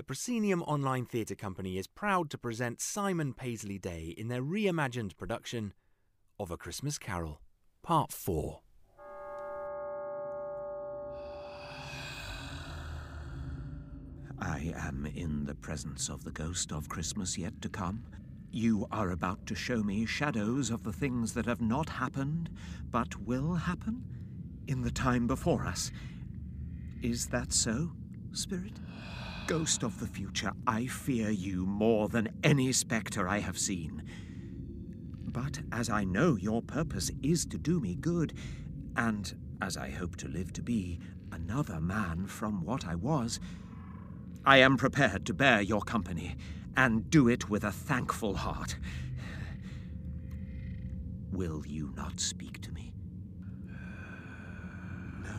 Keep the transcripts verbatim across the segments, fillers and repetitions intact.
the Proscenium Online Theatre Company is proud to present Simon Paisley Day in their reimagined production of A Christmas Carol, Part four. I am in the presence of the ghost of Christmas yet to come. You are about to show me shadows of the things that have not happened, but will happen in the time before us. Is that so, Spirit? Ghost of the future, I fear you more than any spectre I have seen. But as I know your purpose is to do me good, and as I hope to live to be another man from what I was, I am prepared to bear your company, and do it with a thankful heart. Will you not speak to me? No?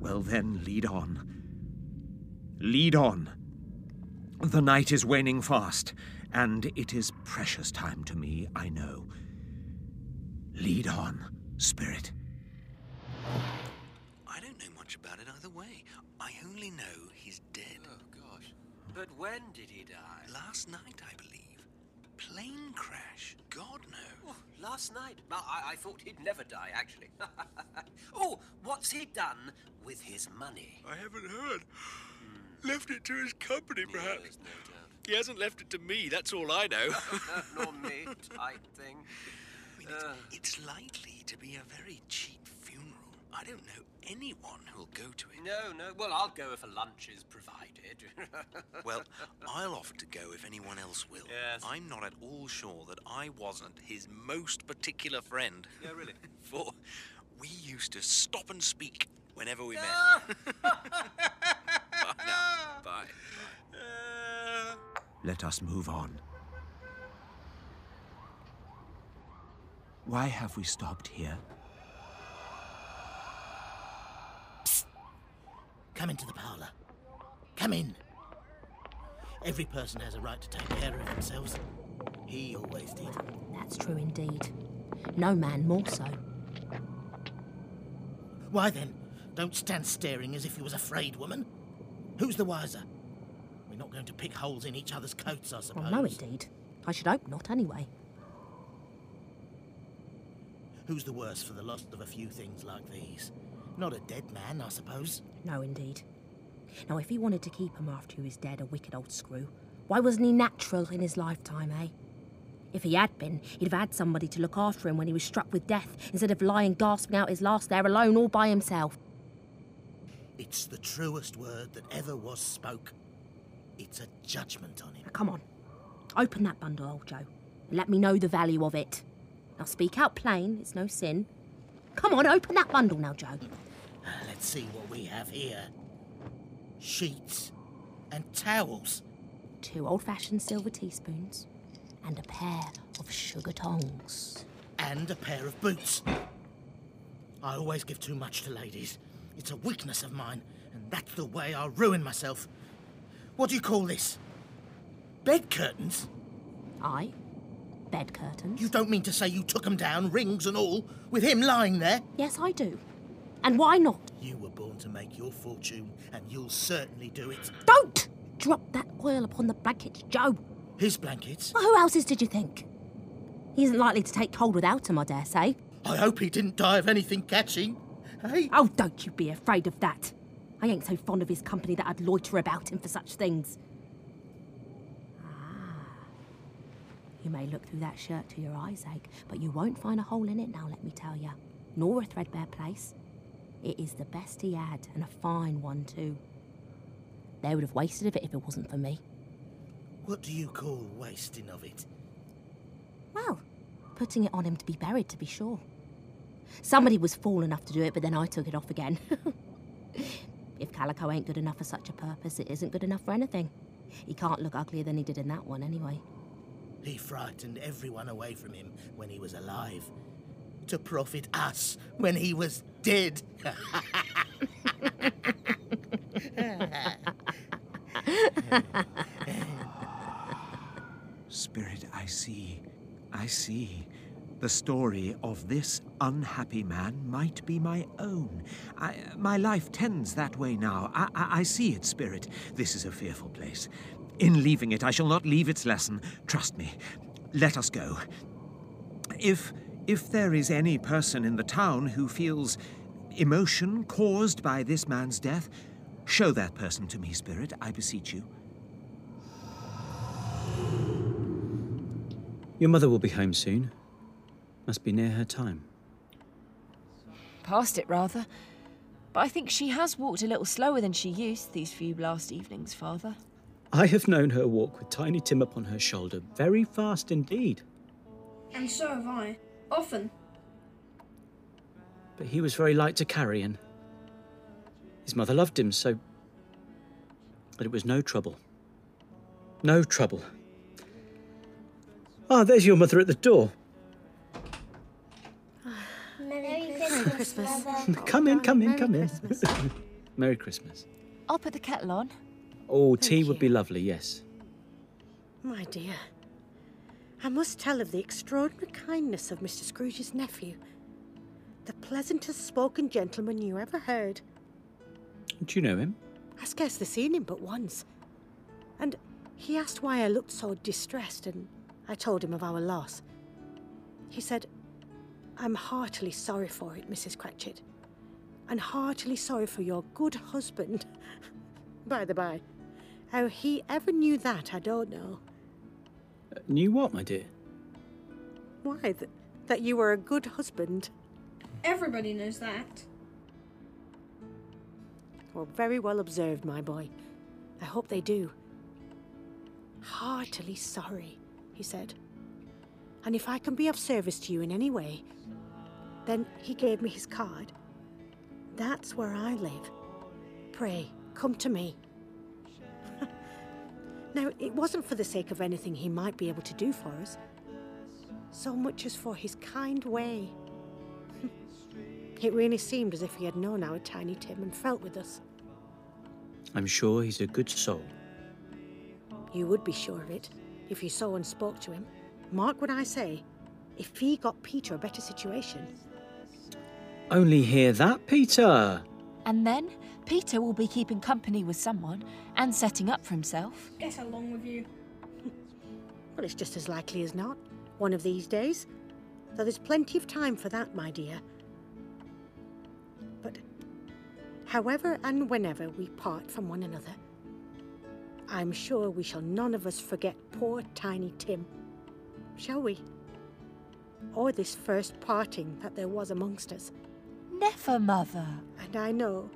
Well then, lead on. Lead on. The night is waning fast, and it is precious time to me, I know. Lead on, Spirit. I don't know much about it either way. I only know he's dead. Oh, gosh. But when did he die? Last night, I believe. Plane crash. God knows. Oh, last night? I, I thought he'd never die, actually. Oh, what's he done with his money? I haven't heard. Mm. Left it to his company, perhaps. Yes, no doubt. He hasn't left it to me, that's all I know. Nor me, type thing. I mean, uh. it's, it's likely to be a very cheap funeral. I don't know anyone who'll go to it. No, no. Well, I'll go if a lunch is provided. Well, I'll offer to go if anyone else will. Yes. I'm not at all sure that I wasn't his most particular friend. Yeah, really? For we used to stop and speak whenever we ah! met. Bye now. Bye. Bye. Uh... Let us move on. Why have we stopped here? Come into the parlour. Come in. Every person has a right to take care of themselves. He always did. That's true indeed. No man more so. Why then? Don't stand staring as if you was afraid, woman. Who's the wiser? We're not going to pick holes in each other's coats, I suppose. Well, no indeed. I should hope not anyway. Who's the worse for the loss of a few things like these? Not a dead man, I suppose. No, indeed. Now, if he wanted to keep him after he was dead, a wicked old screw, why wasn't he natural in his lifetime, eh? If he had been, he'd have had somebody to look after him when he was struck with death, instead of lying gasping out his last there alone all by himself. It's the truest word that ever was spoke. It's a judgment on him. Now, come on. Open that bundle, old Joe, and let me know the value of it. Now, speak out plain. It's no sin. Come on, open that bundle now, Joe. Let's see what we have here. Sheets and towels. Two old-fashioned silver teaspoons and a pair of sugar tongs. And a pair of boots. I always give too much to ladies. It's a weakness of mine, and that's the way I ruin myself. What do you call this? Bed curtains? Aye. Bed curtains. You don't mean to say you took them down, rings and all, with him lying there? Yes, I do. And why not? You were born to make your fortune, and you'll certainly do it. Don't drop that oil upon the blankets, Joe. His blankets? Well, who else's did you think? He isn't likely to take cold without him, I dare say. I hope he didn't die of anything catching, eh? Oh, don't you be afraid of that. I ain't so fond of his company that I'd loiter about him for such things. Ah. You may look through that shirt till your eyes ache, but you won't find a hole in it now, let me tell you. Nor a threadbare place. It is the best he had, and a fine one, too. They would have wasted of it if it wasn't for me. What do you call wasting of it? Well, putting it on him to be buried, to be sure. Somebody was fool enough to do it, but then I took it off again. If calico ain't good enough for such a purpose, it isn't good enough for anything. He can't look uglier than he did in that one, anyway. He frightened everyone away from him when he was alive, to profit us when he was dead. Spirit, I see. I see. The story of this unhappy man might be my own. I, my life tends that way now. I, I, I see it, Spirit. This is a fearful place. In leaving it, I shall not leave its lesson. Trust me. Let us go. If, if there is any person in the town who feels emotion caused by this man's death, show that person to me, Spirit, I beseech you. Your mother will be home soon. Must be near her time. Past it, rather. But I think she has walked a little slower than she used these few last evenings, Father. I have known her walk with Tiny Tim upon her shoulder very fast indeed. And so have I. Often. But he was very light to carry, and his mother loved him, so... But it was no trouble. No trouble. Ah, there's your mother at the door. Christmas. Come in, come in, come in. Merry Christmas. I'll put the kettle on. Oh, tea would be lovely, yes. My dear, I must tell of the extraordinary kindness of Mister Scrooge's nephew. The pleasantest spoken gentleman you ever heard. Do you know him? I scarcely seen him but once. And he asked why I looked so distressed, and I told him of our loss. He said, "I'm heartily sorry for it, Missus Cratchit, and heartily sorry for your good husband." By the by, how he ever knew that, I don't know. Uh, knew what, my dear? Why, th that you were a good husband. Everybody knows that. Well, very well observed, my boy. I hope they do. "Heartily sorry," he said. "And if I can be of service to you in any way..." Then he gave me his card. "That's where I live. Pray, come to me." Now, it wasn't for the sake of anything he might be able to do for us, so much as for his kind way. It really seemed as if he had known our Tiny Tim and felt with us. I'm sure he's a good soul. You would be sure of it, if you saw and spoke to him. Mark what I say. If he got Peter a better situation... Only hear that, Peter! And then Peter will be keeping company with someone and setting up for himself. Get along with you. Well, it's just as likely as not, one of these days. Though there's plenty of time for that, my dear. But however and whenever we part from one another, I'm sure we shall none of us forget poor Tiny Tim. Shall we? Or this first parting that there was amongst us. Never, Mother. And I know,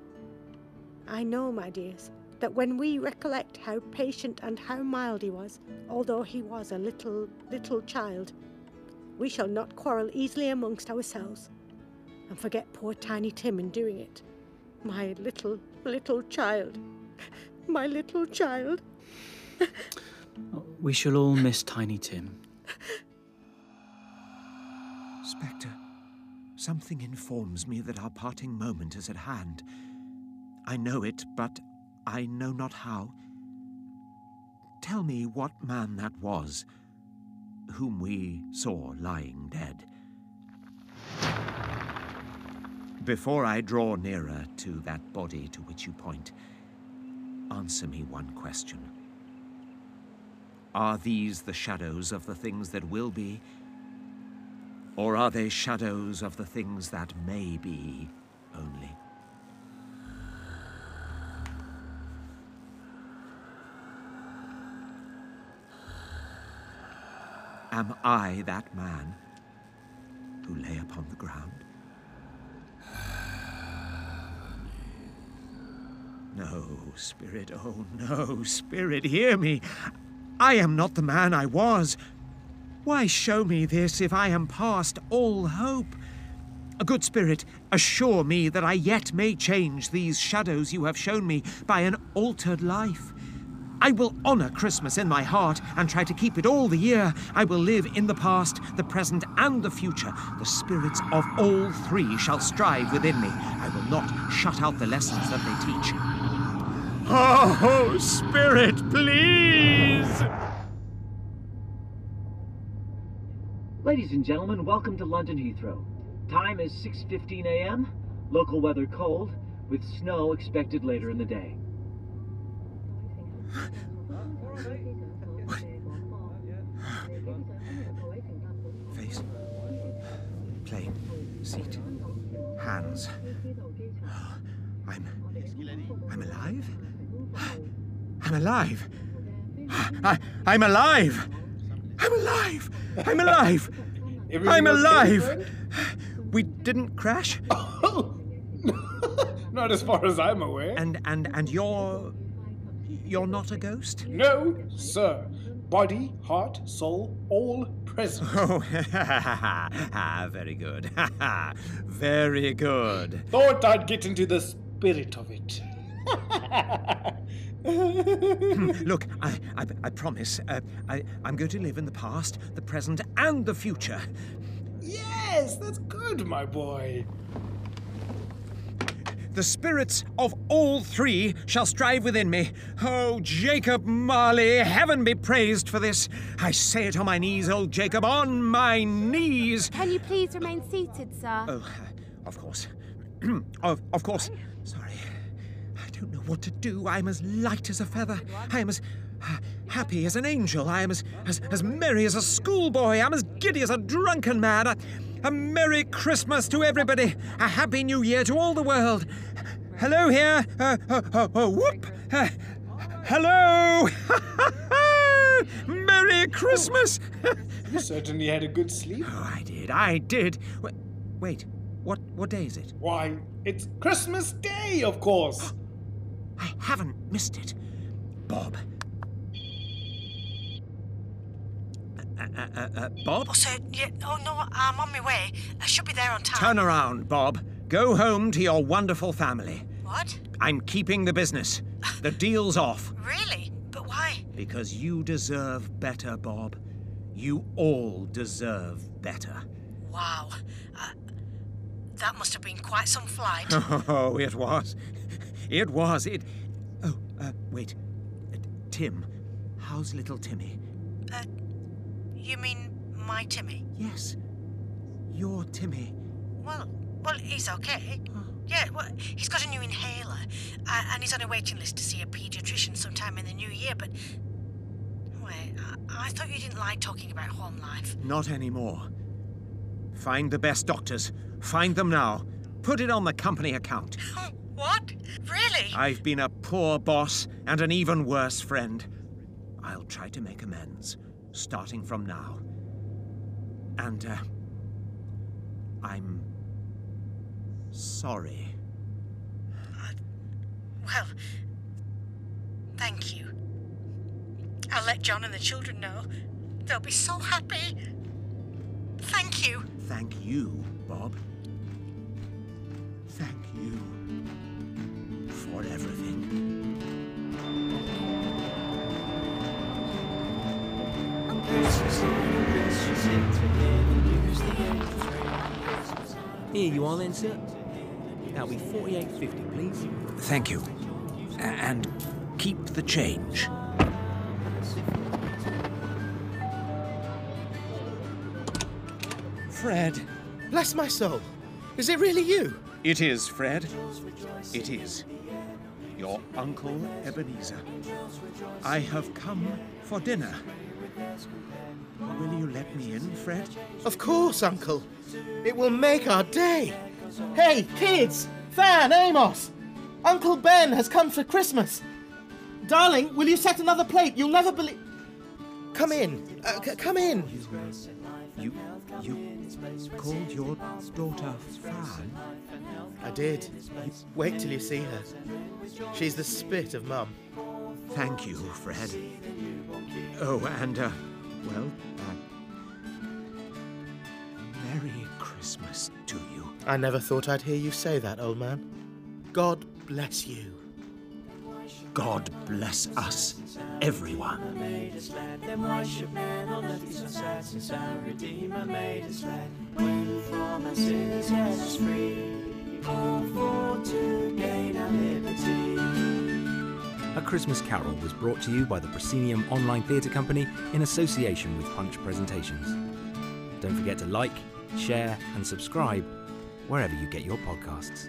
I know, my dears, that when we recollect how patient and how mild he was, although he was a little, little child, we shall not quarrel easily amongst ourselves and forget poor Tiny Tim in doing it. My little, little child. My little child. We shall all miss Tiny Tim. Spectre, something informs me that our parting moment is at hand. I know it, but I know not how. Tell me what man that was, whom we saw lying dead. Before I draw nearer to that body to which you point, answer me one question. Are these the shadows of the things that will be, or are they shadows of the things that may be only? Am I that man who lay upon the ground? No, Spirit, oh no, Spirit, hear me. I am not the man I was. Why show me this if I am past all hope? A good Spirit, assure me that I yet may change these shadows you have shown me by an altered life. I will honour Christmas in my heart and try to keep it all the year. I will live in the past, the present, and the future. The spirits of all three shall strive within me. I will not shut out the lessons that they teach. Oh, Spirit, please! Ladies and gentlemen, welcome to London Heathrow. Time is six fifteen a m, local weather cold, with snow expected later in the day. What? Face. Plane. Seat. Hands. Oh, I'm... I'm alive? I'm alive! I, I'm alive! I'm alive! I'm alive! Really I'm alive! We didn't crash? Oh. Not as far as I'm aware. And and and you're you're not a ghost? No, sir. Body, heart, soul, all present. Oh, ha ha ha ha! Very good. Ha ha! Very good. Thought I'd get into the spirit of it. Look, I, I, I promise, uh, I, I'm going to live in the past, the present, and the future. Yes, that's good, my boy. The spirits of all three shall strive within me. Oh, Jacob Marley, heaven be praised for this. I say it on my knees, old Jacob, on my knees. Can you please remain seated, sir? Oh, uh, of course. of, of course. Sorry. I don't know what to do. I am as light as a feather. I am as uh, happy as an angel. I am as, as, as merry as a schoolboy. I am as giddy as a drunken man. A, a Merry Christmas to everybody. A Happy New Year to all the world. Hello here. Uh, uh, uh, uh, whoop. Uh, hello. Merry Christmas. You certainly had a good sleep. Oh, I did. I did. Wait. What, what day is it? Why, it's Christmas Day, of course. I haven't missed it. Bob. Uh, uh, uh, uh, Bob? Oh, sir, yeah, oh, no, I'm on my way. I should be there on time. Turn around, Bob. Go home to your wonderful family. What? I'm keeping the business. The deal's off. Really? But why? Because you deserve better, Bob. You all deserve better. Wow. Uh, that must have been quite some flight. Oh, it was. It was. It. Oh, uh, wait. Uh, Tim. How's little Timmy? Uh, you mean my Timmy? Yes. Your Timmy. Well, well, he's okay. Oh. Yeah, well, he's got a new inhaler, uh, and he's on a waiting list to see a paediatrician sometime in the new year, but... Wait, I, I thought you didn't like talking about home life. Not anymore. Find the best doctors. Find them now. Put it on the company account. What? Really? I've been a poor boss and an even worse friend. I'll try to make amends, starting from now. And, uh, I'm sorry. Uh, well, thank you. I'll let John and the children know. They'll be so happy. Thank you. Thank you, Bob. Thank you. For everything. Here you are then, sir. That'll be forty-eight fifty, please. Thank you. And keep the change. Fred. Bless my soul. Is it really you? It is, Fred. It is. Your Uncle Ebenezer. I have come for dinner. Will you let me in, Fred? Of course, Uncle. It will make our day. Hey, kids! Fan, Amos! Uncle Ben has come for Christmas. Darling, will you set another plate? You'll never believe... Come in. Uh, c come in. You... you... called your daughter Fan? I did. Wait till you see her. She's the spit of Mum. Thank you, Fred. Oh, and, uh, well, uh, Merry Christmas to you. I never thought I'd hear you say that, old man. God bless you. God bless us, everyone. A Christmas Carol was brought to you by the Proscenium Online Theatre Company in association with Punch Presentations. Don't forget to like, share and subscribe wherever you get your podcasts.